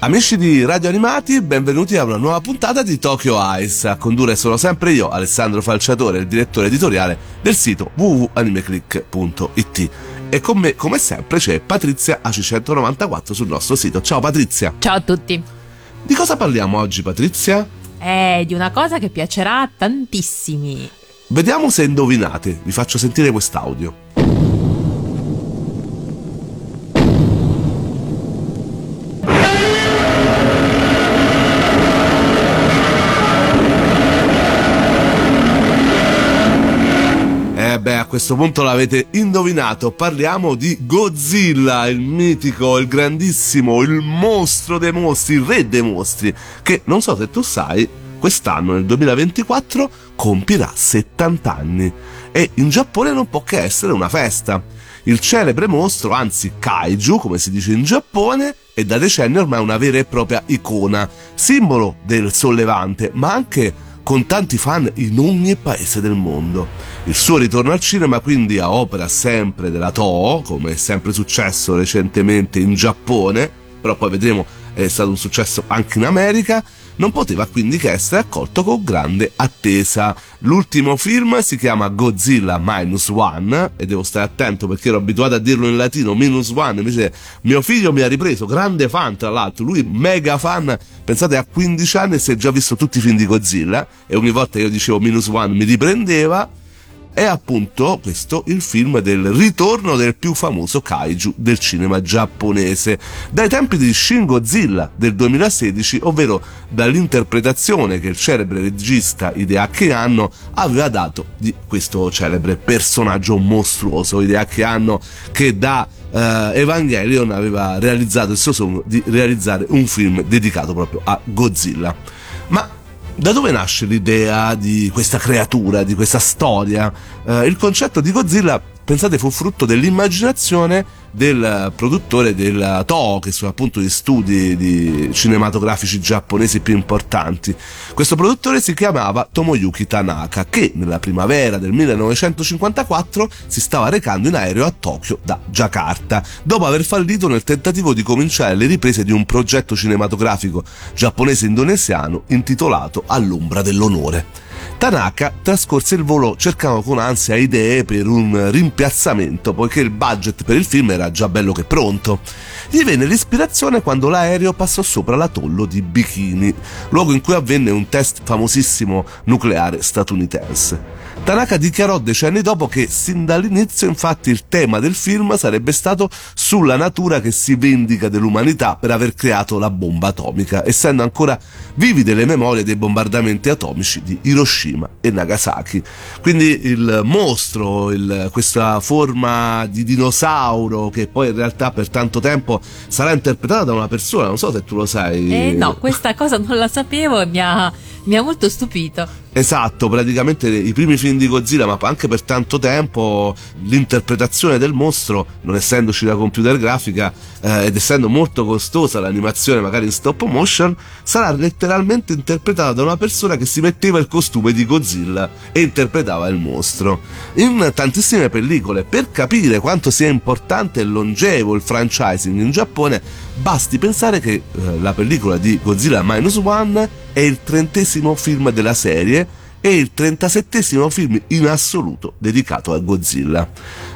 Amici di Radio Animati, benvenuti a una nuova puntata di Tokyo Eyes. A condurre sono sempre io, Alessandro Falciatore, il direttore editoriale del sito www.animeclick.it. E con me, come sempre, c'è Patrizia AC194 sul nostro sito. Ciao Patrizia! Ciao a tutti! Di cosa parliamo oggi, Patrizia? Di una cosa che piacerà a tantissimi. Vediamo se indovinate. Vi faccio sentire quest'audio. A questo punto l'avete indovinato, parliamo di Godzilla, il mitico, il grandissimo, il mostro dei mostri, il re dei mostri, che non so se tu sai, quest'anno nel 2024 compirà 70 anni e in Giappone non può che essere una festa. Il celebre mostro, anzi kaiju come si dice in Giappone, è da decenni ormai una vera e propria icona, simbolo del sollevante ma anche con tanti fan in ogni paese del mondo. Il suo ritorno al cinema quindi, a opera sempre della Toho, come è sempre successo recentemente in Giappone, però poi vedremo è stato un successo anche in America, non poteva quindi che essere accolto con grande attesa. L'ultimo film si chiama Godzilla Minus One, e devo stare attento perché ero abituato a dirlo in latino, Minus One, invece mio figlio mi ha ripreso, grande fan tra l'altro, lui mega fan, pensate a 15 anni e si è già visto tutti i film di Godzilla, e ogni volta che io dicevo Minus One mi riprendeva. È appunto questo il film del ritorno del più famoso kaiju del cinema giapponese, dai tempi di Shin Godzilla del 2016, ovvero dall'interpretazione che il celebre regista Hideaki Anno aveva dato di questo celebre personaggio mostruoso. Hideaki Anno, che da Evangelion aveva realizzato il suo sogno di realizzare un film dedicato proprio a Godzilla. Ma da dove nasce l'idea di questa creatura, di questa storia? Il concetto di Godzilla, pensate, fu frutto dell'immaginazione del produttore del Toho, che sono appunto gli studi cinematografici giapponesi più importanti. Questo produttore si chiamava Tomoyuki Tanaka, che nella primavera del 1954 si stava recando in aereo a Tokyo da Giacarta, dopo aver fallito nel tentativo di cominciare le riprese di un progetto cinematografico giapponese-indonesiano intitolato All'ombra dell'onore. Tanaka trascorse il volo cercando con ansia idee per un rimpiazzamento, poiché il budget per il film era già bello che pronto. Gli venne l'ispirazione quando l'aereo passò sopra l'atollo di Bikini, luogo in cui avvenne un test famosissimo nucleare statunitense. Tanaka dichiarò decenni dopo che sin dall'inizio infatti il tema del film sarebbe stato sulla natura che si vendica dell'umanità per aver creato la bomba atomica, essendo ancora vivide le memorie dei bombardamenti atomici di Hiroshima e Nagasaki. Quindi il mostro, questa forma di dinosauro che poi in realtà per tanto tempo sarà interpretata da una persona, non so se tu lo sai. No, questa cosa non la sapevo e mi ha molto stupito. Esatto, praticamente i primi film di Godzilla, ma anche per tanto tempo, l'interpretazione del mostro, non essendoci la computer grafica ed essendo molto costosa l'animazione magari in stop motion, sarà letteralmente interpretata da una persona che si metteva il costume di Godzilla e interpretava il mostro. In tantissime pellicole, per capire quanto sia importante e longevo il franchising in Giappone, basti pensare che la pellicola di Godzilla Minus One è il 30° film della serie e il 37° film in assoluto dedicato a Godzilla.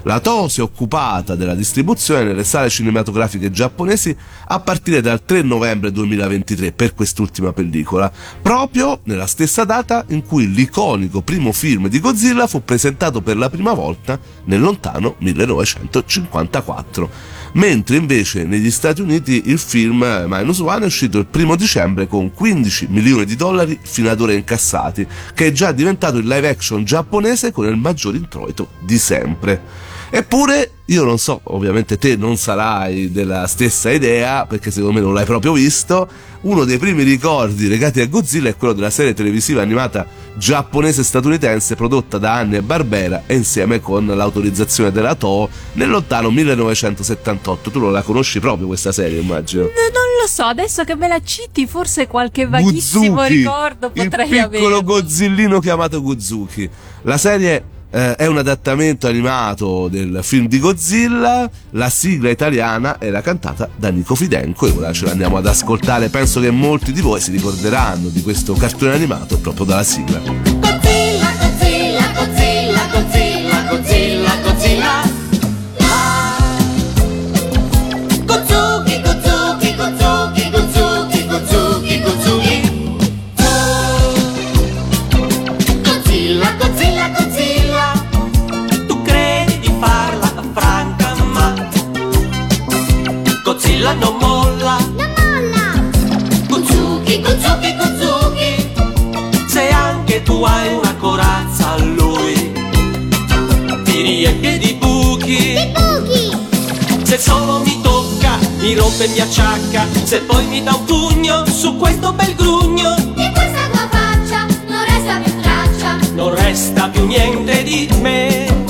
La Toho si è occupata della distribuzione nelle sale cinematografiche giapponesi a partire dal 3 novembre 2023 per quest'ultima pellicola, proprio nella stessa data in cui l'iconico primo film di Godzilla fu presentato per la prima volta nel lontano 1954, mentre invece negli Stati Uniti il film Minus One è uscito il 1 dicembre con $15 milioni fino ad ora incassati, che è già diventato il live action giapponese con il maggior introito di sempre. Eppure io non so, ovviamente te non sarai della stessa idea, perché secondo me non l'hai proprio visto. Uno dei primi ricordi legati a Godzilla è quello della serie televisiva animata giapponese-statunitense prodotta da Hanna-Barbera e insieme con l'autorizzazione della Toho nel lontano 1978. Tu non la conosci proprio questa serie, immagino? Non lo so, adesso che me la citi forse qualche vaghissimo Godzooky, ricordo potrei avere. Il piccolo gozzillino chiamato Godzooky. La serie è un adattamento animato del film di Godzilla. La sigla italiana era cantata da Nico Fidenco e ora ce l'andiamo ad ascoltare. Penso che molti di voi si ricorderanno di questo cartone animato proprio dalla sigla. Godzilla, Godzilla, Godzilla, Godzilla, Godzilla, Godzilla. Godzooky, Godzooky, Godzooky, Godzooky, Godzooky, Godzooky. Godzilla, Godzilla, Godzilla. Godzilla non molla, non molla. Godzooky, Godzooky, Godzooky. Se anche tu hai una corazza a lui ti riempie di buchi, di buchi. Se solo mi tocca, mi rompe e mi acciacca. Se poi mi dà un pugno su questo bel grugno, di questa tua faccia non resta più traccia. Non resta più niente di me.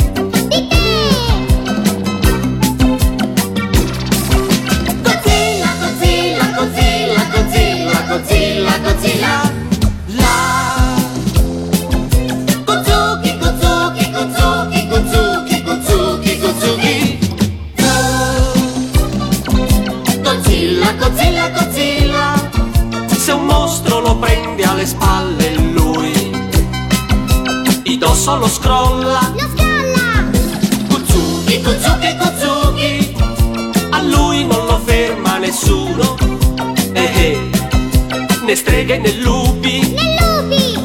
Godzilla, Godzilla, la Godzooky, Godzooky, Godzooky, Godzooky, Godzooky, Godzooky. Godzilla, Godzilla, Godzilla. Se un mostro lo prende alle spalle lui, di dosso lo scrolla, lo scrolla. Godzooky, Godzooky, Godzooky. A lui non lo ferma nessuno. Né streghe né lupi, né lupi.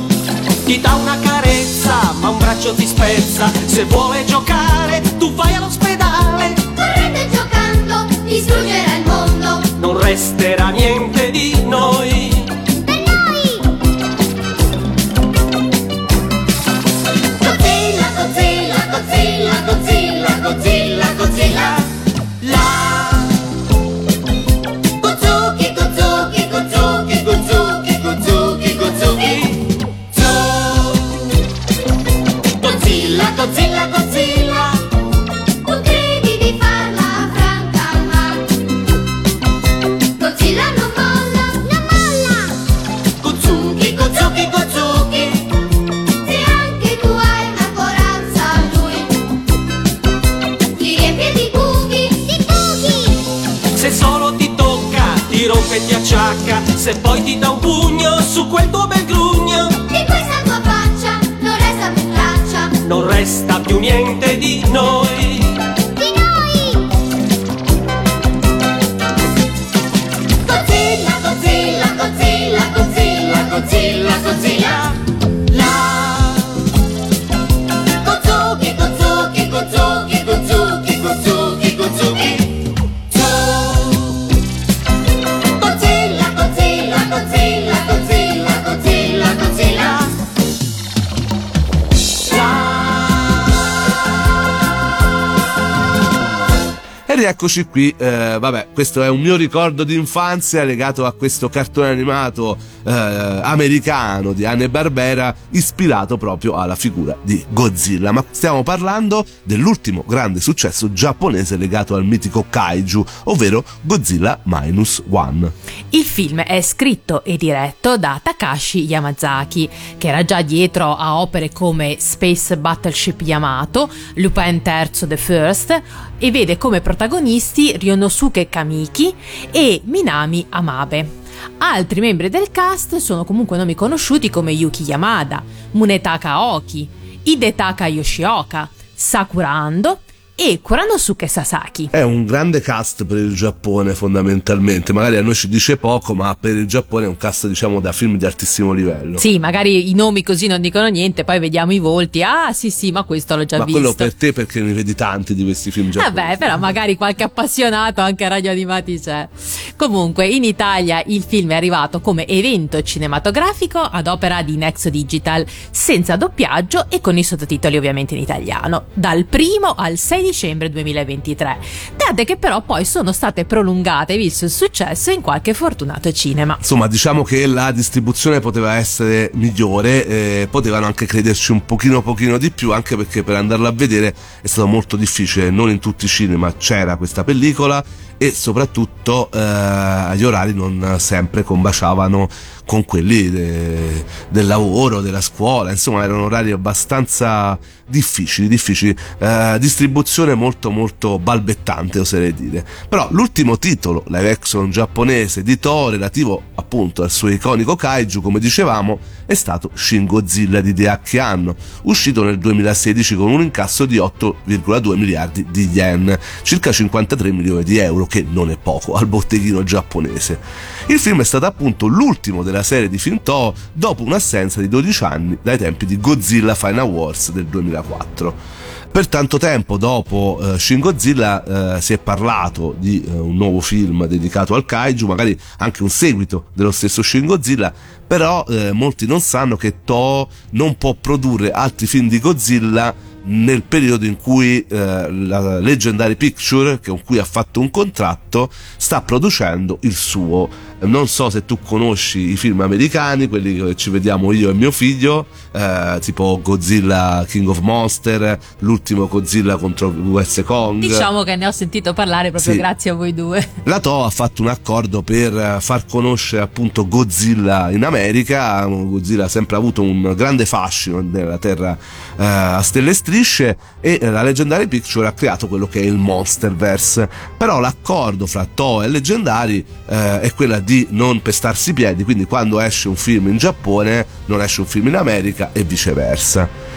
Ti dà una carezza ma un braccio ti spezza. Se vuole giocare tu vai all'ospedale. Correndo e giocando distruggerà il mondo. Non resterà niente di noi. Per noi. Godzilla, Godzilla, Godzilla, Godzilla, Godzilla, Godzilla. Godzilla, Godzilla, tu credi di farla franca, ma Godzilla non molla, non molla. Godzooky, Godzooky, Godzooky. Se anche tu hai una corazza a lui ti riempie di buchi, di buchi. Se solo ti tocca, ti rompe e ti acciacca. Se poi ti dà un pugno su quel tuo bel grugno, di questa tua faccia non resta più traccia. Non resta più niente di noi. Di noi. Godzilla, Godzilla, Godzilla, Godzilla, Godzilla, Godzilla. La Godzooky, Godzooky, Godzooky, Godzooky, Godzooky, Godzooky. Godzilla, Godzilla, Godzilla, Godzilla, Godzilla, Godzilla. Eccoci qui, vabbè, questo è un mio ricordo di infanzia legato a questo cartone animato americano di Hanna-Barbera, ispirato proprio alla figura di Godzilla. Ma stiamo parlando dell'ultimo grande successo giapponese legato al mitico kaiju, ovvero Godzilla Minus One. Il film è scritto e diretto da Takashi Yamazaki, che era già dietro a opere come Space Battleship Yamato, Lupin III The First, e vede come protagonisti Ryonosuke Kamiki e Minami Amabe. Altri membri del cast sono comunque nomi conosciuti come Yuki Yamada, Munetaka Oki, Hidetaka Yoshioka, Sakura Ando e Kuranosuke Sasaki. È un grande cast per il Giappone, fondamentalmente. Magari a noi ci dice poco, ma per il Giappone è un cast, diciamo, da film di altissimo livello. Sì, magari i nomi così non dicono niente, poi vediamo i volti. Ah, sì, sì, ma questo l'ho già visto. Ma quello per te, perché ne vedi tanti di questi film giapponesi. Vabbè, però magari qualche appassionato anche a Radio Animati c'è. Comunque, in Italia il film è arrivato come evento cinematografico ad opera di Nex Digital, senza doppiaggio e con i sottotitoli ovviamente in italiano, dal 1 al 6 dicembre 2023, date che però poi sono state prolungate visto il successo in qualche fortunato cinema. Insomma, diciamo che la distribuzione poteva essere migliore, potevano anche crederci un pochino di più, anche perché per andarla a vedere è stato molto difficile, non in tutti i cinema c'era questa pellicola e soprattutto gli orari non sempre combaciavano con quelli del lavoro, della scuola, insomma erano orari abbastanza difficili, distribuzione molto balbettante oserei dire. Però l'ultimo titolo live action giapponese di Toho relativo appunto al suo iconico kaiju, come dicevamo, è stato Shin Godzilla di Hideaki Anno, uscito nel 2016 con un incasso di 8,2 miliardi di yen, circa 53 milioni di euro, che non è poco al botteghino giapponese. Il film è stato appunto l'ultimo della serie di film Toho dopo un'assenza di 12 anni dai tempi di Godzilla Final Wars del 2004. Per tanto tempo dopo Shin Godzilla si è parlato di un nuovo film dedicato al kaiju, magari anche un seguito dello stesso Shin Godzilla, però molti non sanno che Toho non può produrre altri film di Godzilla nel periodo in cui la Legendary Picture, con cui ha fatto un contratto, sta producendo il suo. Non so se tu conosci i film americani, quelli che ci vediamo io e mio figlio, tipo Godzilla King of Monster, l'ultimo Godzilla contro US Kong. Diciamo che ne ho sentito parlare proprio, sì, grazie a voi due. La Toho ha fatto un accordo per far conoscere appunto Godzilla in America. Godzilla ha sempre avuto un grande fascino nella terra a stelle e strisce, e la Legendary Picture ha creato quello che è il Monsterverse. Però l'accordo fra Toho e Legendary è quella di non pestarsi i piedi, quindi quando esce un film in Giappone non esce un film in America e viceversa.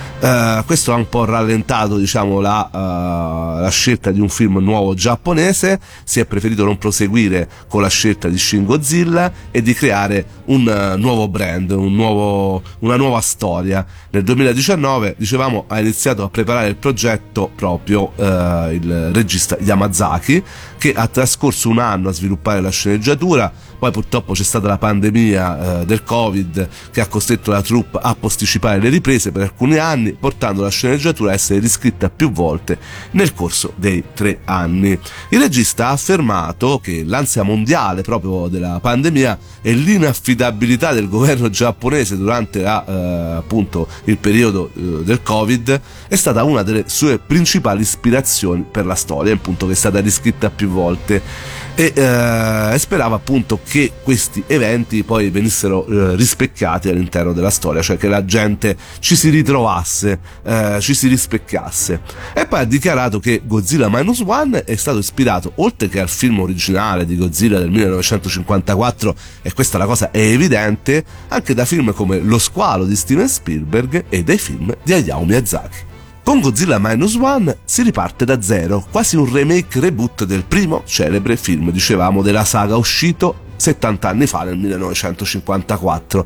Questo ha un po' rallentato, diciamo, la scelta di un film nuovo giapponese. Si è preferito non proseguire con la scelta di Shin Godzilla e di creare un nuovo brand, una nuova storia. Nel 2019, dicevamo, ha iniziato a preparare il progetto proprio il regista Yamazaki, che ha trascorso un anno a sviluppare la sceneggiatura. Poi purtroppo c'è stata la pandemia del Covid, che ha costretto la troupe a posticipare le riprese per alcuni anni, portando la sceneggiatura a essere riscritta più volte nel corso dei 3 anni. Il regista ha affermato che l'ansia mondiale proprio della pandemia e l'inaffidabilità del governo giapponese durante appunto il periodo del Covid è stata una delle sue principali ispirazioni per la storia, appunto, che è stata riscritta più volte, e sperava appunto che questi eventi poi venissero rispecchiati all'interno della storia, cioè che la gente ci si ritrovasse, ci si rispecchiasse. E poi ha dichiarato che Godzilla Minus One è stato ispirato, oltre che al film originale di Godzilla del 1954, e questa la cosa è evidente, anche da film come Lo squalo di Steven Spielberg e dai film di Hayao Miyazaki. Con Godzilla Minus One si riparte da zero, quasi un remake-reboot del primo celebre film, dicevamo, della saga, uscito 70 anni fa nel 1954,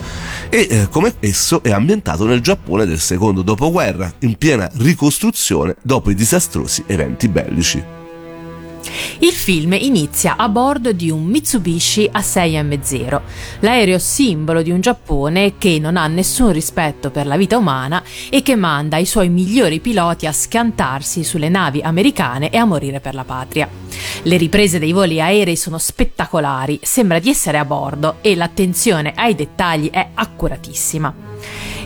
e come esso è ambientato nel Giappone del secondo dopoguerra, in piena ricostruzione dopo i disastrosi eventi bellici. Il film inizia a bordo di un Mitsubishi A6M0, l'aereo simbolo di un Giappone che non ha nessun rispetto per la vita umana e che manda i suoi migliori piloti a schiantarsi sulle navi americane e a morire per la patria. Le riprese dei voli aerei sono spettacolari, sembra di essere a bordo e l'attenzione ai dettagli è accuratissima.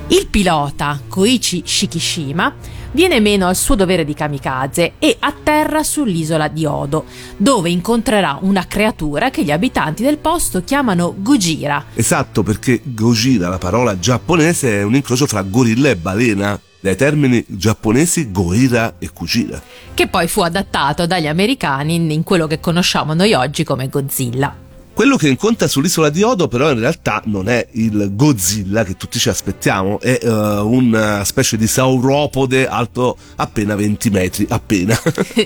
Il pilota, Koichi Shikishima, viene meno al suo dovere di kamikaze e atterra sull'isola di Odo, dove incontrerà una creatura che gli abitanti del posto chiamano Gojira. Esatto, perché Gojira, la parola giapponese, è un incrocio fra gorilla e balena, dai termini giapponesi Gojira e Kujira, che poi fu adattato dagli americani in quello che conosciamo noi oggi come Godzilla. Quello che incontra sull'isola di Odo però in realtà non è il Godzilla che tutti ci aspettiamo, è una specie di sauropode alto appena 20 metri, appena.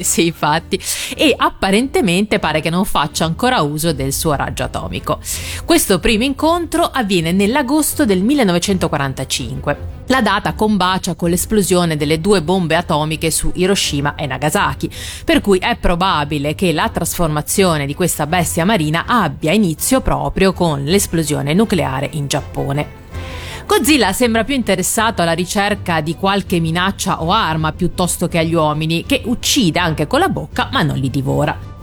Sì, infatti, e apparentemente pare che non faccia ancora uso del suo raggio atomico. Questo primo incontro avviene nell'agosto del 1945. La data combacia con l'esplosione delle 2 bombe atomiche su Hiroshima e Nagasaki, per cui è probabile che la trasformazione di questa bestia marina abbia inizio proprio con l'esplosione nucleare in Giappone. Godzilla sembra più interessato alla ricerca di qualche minaccia o arma piuttosto che agli uomini, che uccide anche con la bocca ma non li divora.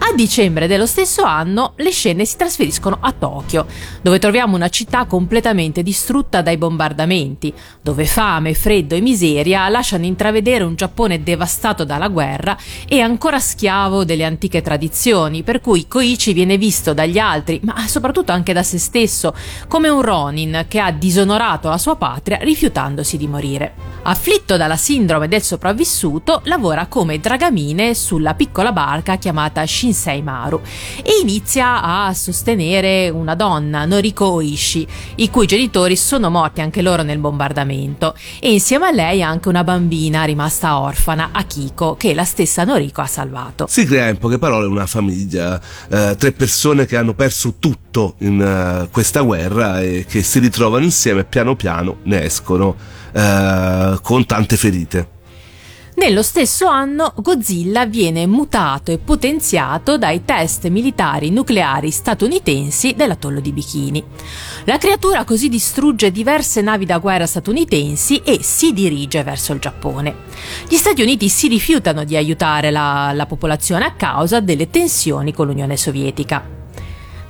A dicembre dello stesso anno le scene si trasferiscono a Tokyo, dove troviamo una città completamente distrutta dai bombardamenti, dove fame, freddo e miseria lasciano intravedere un Giappone devastato dalla guerra e ancora schiavo delle antiche tradizioni, per cui Koichi viene visto dagli altri, ma soprattutto anche da se stesso, come un ronin che ha disonorato la sua patria rifiutandosi di morire. Afflitto dalla sindrome del sopravvissuto, lavora come dragamine sulla piccola barca chiamata Shinseimaru e inizia a sostenere una donna, Noriko Oishi, i cui genitori sono morti anche loro nel bombardamento, e insieme a lei anche una bambina rimasta orfana, Akiko, che la stessa Noriko ha salvato. Si crea in poche parole una famiglia, tre persone che hanno perso tutto in questa guerra e che si ritrovano insieme e piano piano ne escono con tante ferite. Nello stesso anno Godzilla viene mutato e potenziato dai test militari nucleari statunitensi dell'atollo di Bikini. La creatura così distrugge diverse navi da guerra statunitensi e si dirige verso il Giappone. Gli Stati Uniti si rifiutano di aiutare la popolazione a causa delle tensioni con l'Unione Sovietica.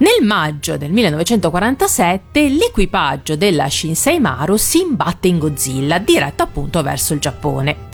Nel maggio del 1947 l'equipaggio della Shinseimaru si imbatte in Godzilla, diretto appunto verso il Giappone.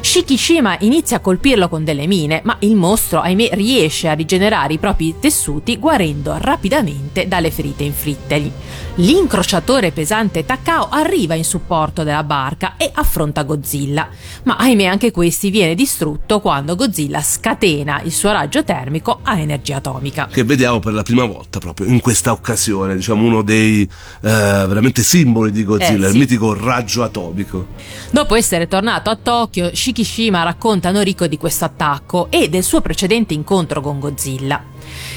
Shikishima inizia a colpirlo con delle mine, ma il mostro, ahimè, riesce a rigenerare i propri tessuti guarendo rapidamente dalle ferite inflitteli. L'incrociatore pesante Takao arriva in supporto della barca e affronta Godzilla, ma ahimè anche questi viene distrutto quando Godzilla scatena il suo raggio termico a energia atomica. Che vediamo per la prima volta proprio in questa occasione, diciamo uno dei veramente simboli di Godzilla, sì. Il mitico raggio atomico. Dopo essere tornato a Tokyo, Shikishima racconta a Noriko di questo attacco e del suo precedente incontro con Godzilla.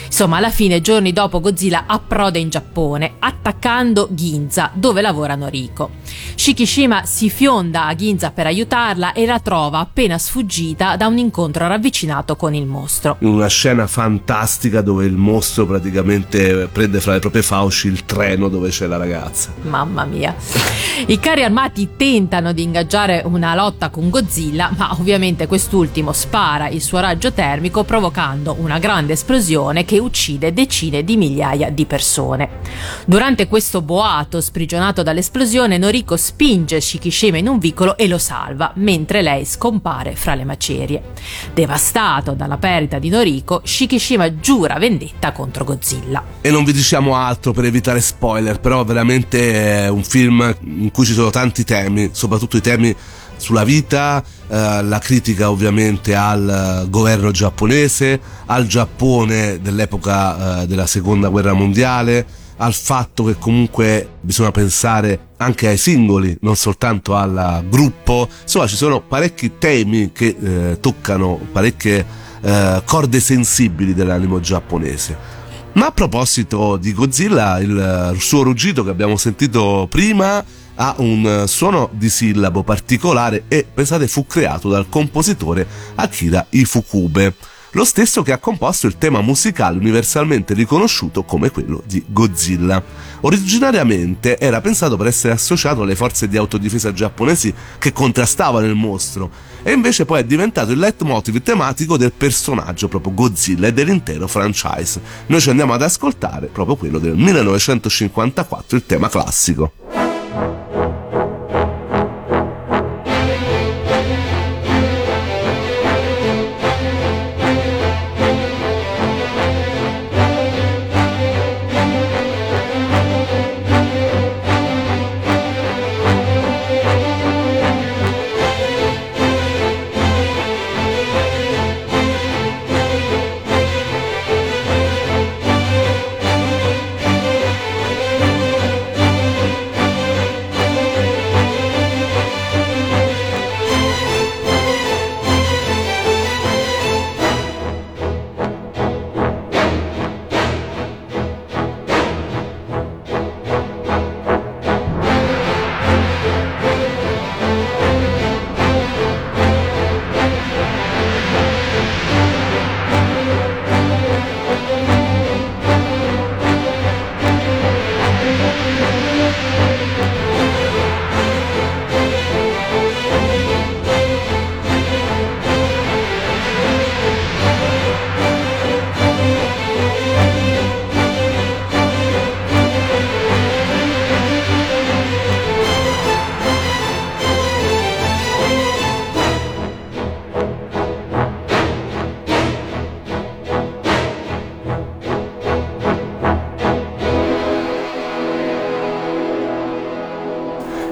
Insomma, alla fine, giorni dopo, Godzilla approda in Giappone, attaccando Ginza, dove lavora Noriko. Shikishima si fionda a Ginza per aiutarla e la trova appena sfuggita da un incontro ravvicinato con il mostro. In una scena fantastica dove il mostro praticamente prende fra le proprie fauci il treno dove c'è la ragazza. Mamma mia! I carri armati tentano di ingaggiare una lotta con Godzilla, ma ovviamente quest'ultimo spara il suo raggio termico provocando una grande esplosione che uccide decine di migliaia di persone. Durante questo boato, sprigionato dall'esplosione, Noriko spinge Shikishima in un vicolo e lo salva, mentre lei scompare fra le macerie. Devastato dalla perdita di Noriko, Shikishima giura vendetta contro Godzilla. E non vi diciamo altro per evitare spoiler, però veramente è un film in cui ci sono tanti temi, soprattutto i temi sulla vita, la critica ovviamente al governo giapponese, al Giappone dell'epoca della seconda guerra mondiale, al fatto che comunque bisogna pensare anche ai singoli, non soltanto al gruppo. Insomma, ci sono parecchi temi che toccano parecchie corde sensibili dell'animo giapponese. Ma a proposito di Godzilla, il suo ruggito che abbiamo sentito prima ha un suono di sillabo particolare e, pensate, fu creato dal compositore Akira Ifukube, lo stesso che ha composto il tema musicale universalmente riconosciuto come quello di Godzilla. Originariamente era pensato per essere associato alle forze di autodifesa giapponesi che contrastavano il mostro, e invece poi è diventato il leitmotiv tematico del personaggio proprio Godzilla e dell'intero franchise. Noi ci andiamo ad ascoltare proprio quello del 1954, il tema classico.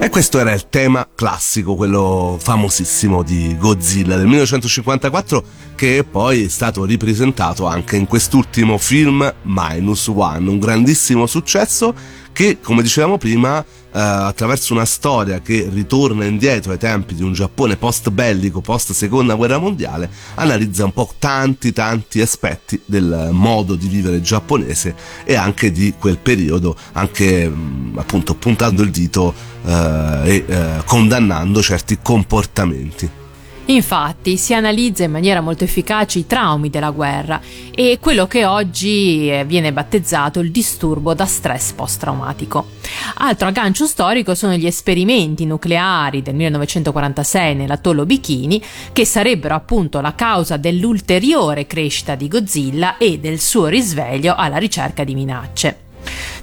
E questo era il tema classico, quello famosissimo di Godzilla del 1954, che poi è stato ripresentato anche in quest'ultimo film Minus One, un grandissimo successo che, come dicevamo prima, attraverso una storia che ritorna indietro ai tempi di un Giappone post bellico, post seconda guerra mondiale, analizza un po' tanti aspetti del modo di vivere giapponese e anche di quel periodo, anche appunto puntando il dito e condannando certi comportamenti. Infatti si analizza in maniera molto efficace i traumi della guerra e quello che oggi viene battezzato il disturbo da stress post-traumatico. Altro aggancio storico sono gli esperimenti nucleari del 1946 nell'atollo Bikini, che sarebbero appunto la causa dell'ulteriore crescita di Godzilla e del suo risveglio alla ricerca di minacce.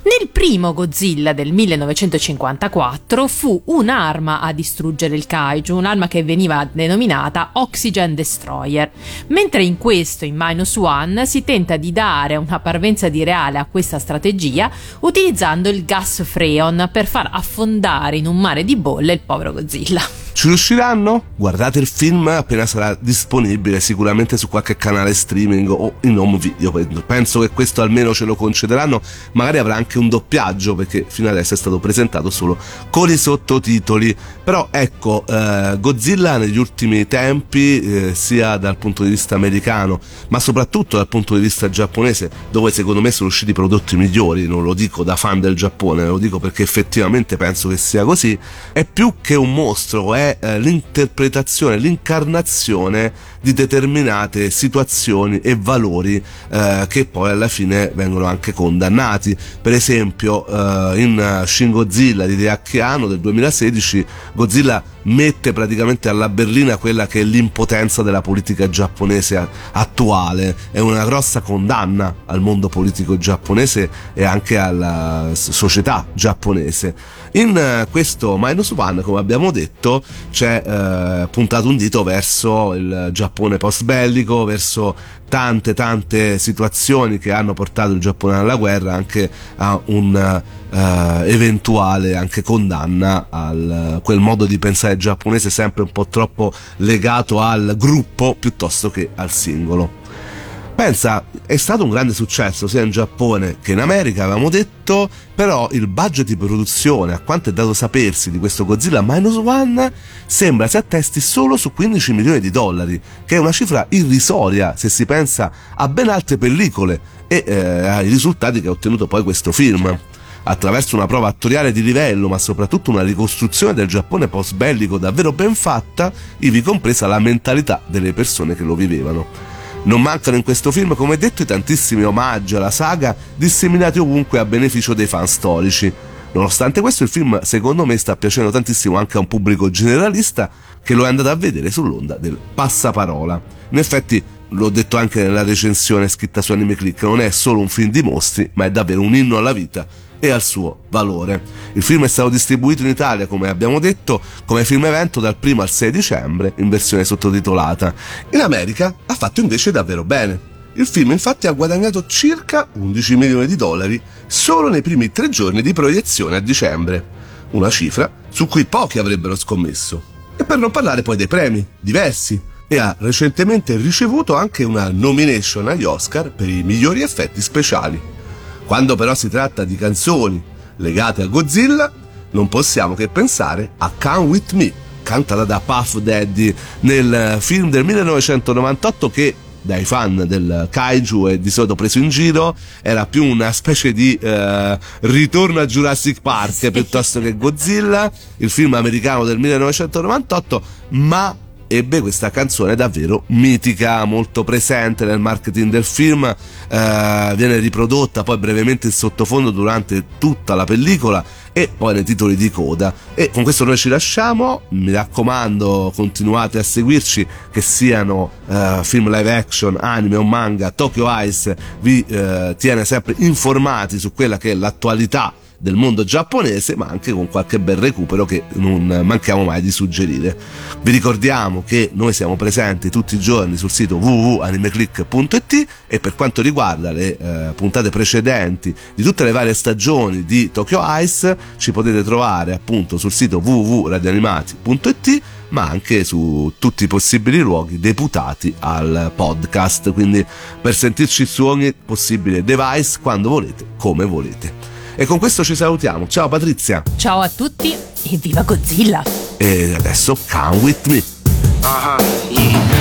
Nel primo Godzilla del 1954 fu un'arma a distruggere il kaiju, un'arma che veniva denominata Oxygen Destroyer, mentre in questo, in Minus One, si tenta di dare una parvenza di reale a questa strategia utilizzando il gas freon per far affondare in un mare di bolle il povero Godzilla. Ci riusciranno? Guardate il film appena sarà disponibile, sicuramente su qualche canale streaming o in home video. Penso che questo almeno ce lo concederanno, magari avrà anche un doppiaggio, perché fino adesso è stato presentato solo con i sottotitoli. Però ecco, Godzilla negli ultimi tempi, sia dal punto di vista americano ma soprattutto dal punto di vista giapponese, dove secondo me sono usciti prodotti migliori, non lo dico da fan del Giappone, lo dico perché effettivamente penso che sia così, è più che un mostro, è l'interpretazione, l'incarnazione di determinate situazioni e valori che poi alla fine vengono anche condannati. Per esempio in Shin Godzilla di Hideaki Anno del 2016 Godzilla mette praticamente alla berlina quella che è l'impotenza della politica giapponese attuale. È una grossa condanna al mondo politico giapponese e anche alla società giapponese. In questo Minus One, come abbiamo detto, c'è puntato un dito verso il Giappone post bellico, verso tante situazioni che hanno portato il Giappone alla guerra, anche a un eventuale anche condanna al quel modo di pensare giapponese sempre un po' troppo legato al gruppo piuttosto che al singolo. Pensa, è stato un grande successo sia in Giappone che in America, avevamo detto, però il budget di produzione, a quanto è dato sapersi di questo Godzilla Minus One, sembra si attesti solo su $15 milioni, che è una cifra irrisoria se si pensa a ben altre pellicole e ai risultati che ha ottenuto poi questo film. Attraverso una prova attoriale di livello, ma soprattutto una ricostruzione del Giappone post-bellico davvero ben fatta, ivi compresa la mentalità delle persone che lo vivevano. Non mancano in questo film, come detto, i tantissimi omaggi alla saga disseminati ovunque a beneficio dei fan storici. Nonostante questo, il film secondo me sta piacendo tantissimo anche a un pubblico generalista che lo è andato a vedere sull'onda del passaparola. In effetti, l'ho detto anche nella recensione scritta su AnimeClick, non è solo un film di mostri, ma è davvero un inno alla vita e al suo valore. Il film è stato distribuito in Italia, come abbiamo detto, come film evento dal 1 al 6 dicembre in versione sottotitolata. In America ha fatto invece davvero bene. Il film infatti ha guadagnato circa $11 milioni solo nei primi 3 giorni di proiezione a dicembre, una cifra su cui pochi avrebbero scommesso. E per non parlare poi dei premi, diversi, e ha recentemente ricevuto anche una nomination agli Oscar per i migliori effetti speciali. Quando però si tratta di canzoni legate a Godzilla, non possiamo che pensare a Come With Me, cantata da Puff Daddy nel film del 1998 che, dai fan del kaiju e di solito preso in giro, era più una specie di ritorno a Jurassic Park piuttosto che Godzilla, il film americano del 1998, ma ebbe questa canzone davvero mitica, molto presente nel marketing del film, viene riprodotta poi brevemente in sottofondo durante tutta la pellicola e poi nei titoli di coda. E con questo noi ci lasciamo, mi raccomando continuate a seguirci, che siano film live action, anime o manga. Tokyo Eyes vi tiene sempre informati su quella che è l'attualità del mondo giapponese, ma anche con qualche bel recupero che non manchiamo mai di suggerire. Vi ricordiamo che noi siamo presenti tutti i giorni sul sito www.AnimeClick.it e per quanto riguarda le puntate precedenti di tutte le varie stagioni di Tokyo Ice ci potete trovare appunto sul sito www.radioanimati.it, ma anche su tutti i possibili luoghi deputati al podcast, quindi per sentirci su ogni possibile device, quando volete, come volete. E con questo ci salutiamo. Ciao Patrizia. Ciao a tutti e viva Godzilla. E adesso Come With Me. Aha, yeah. Aha.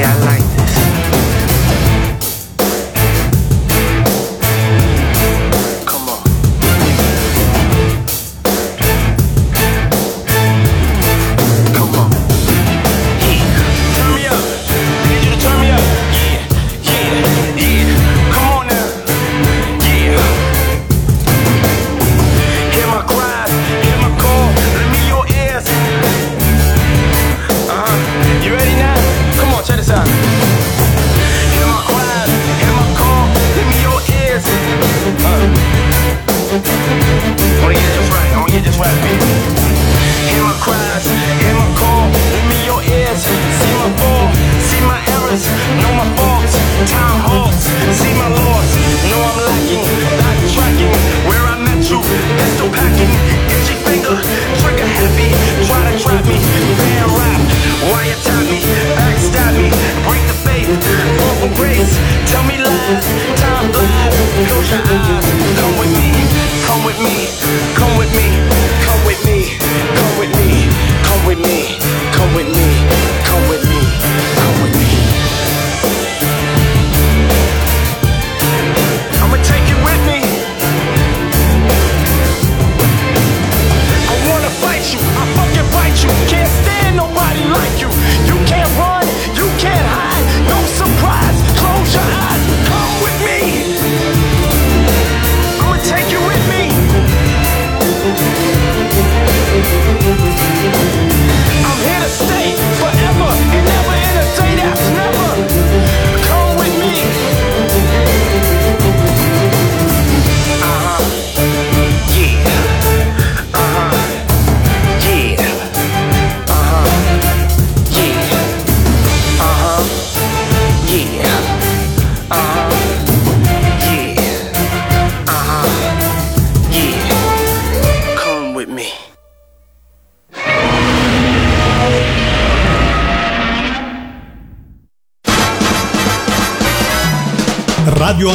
I like Radio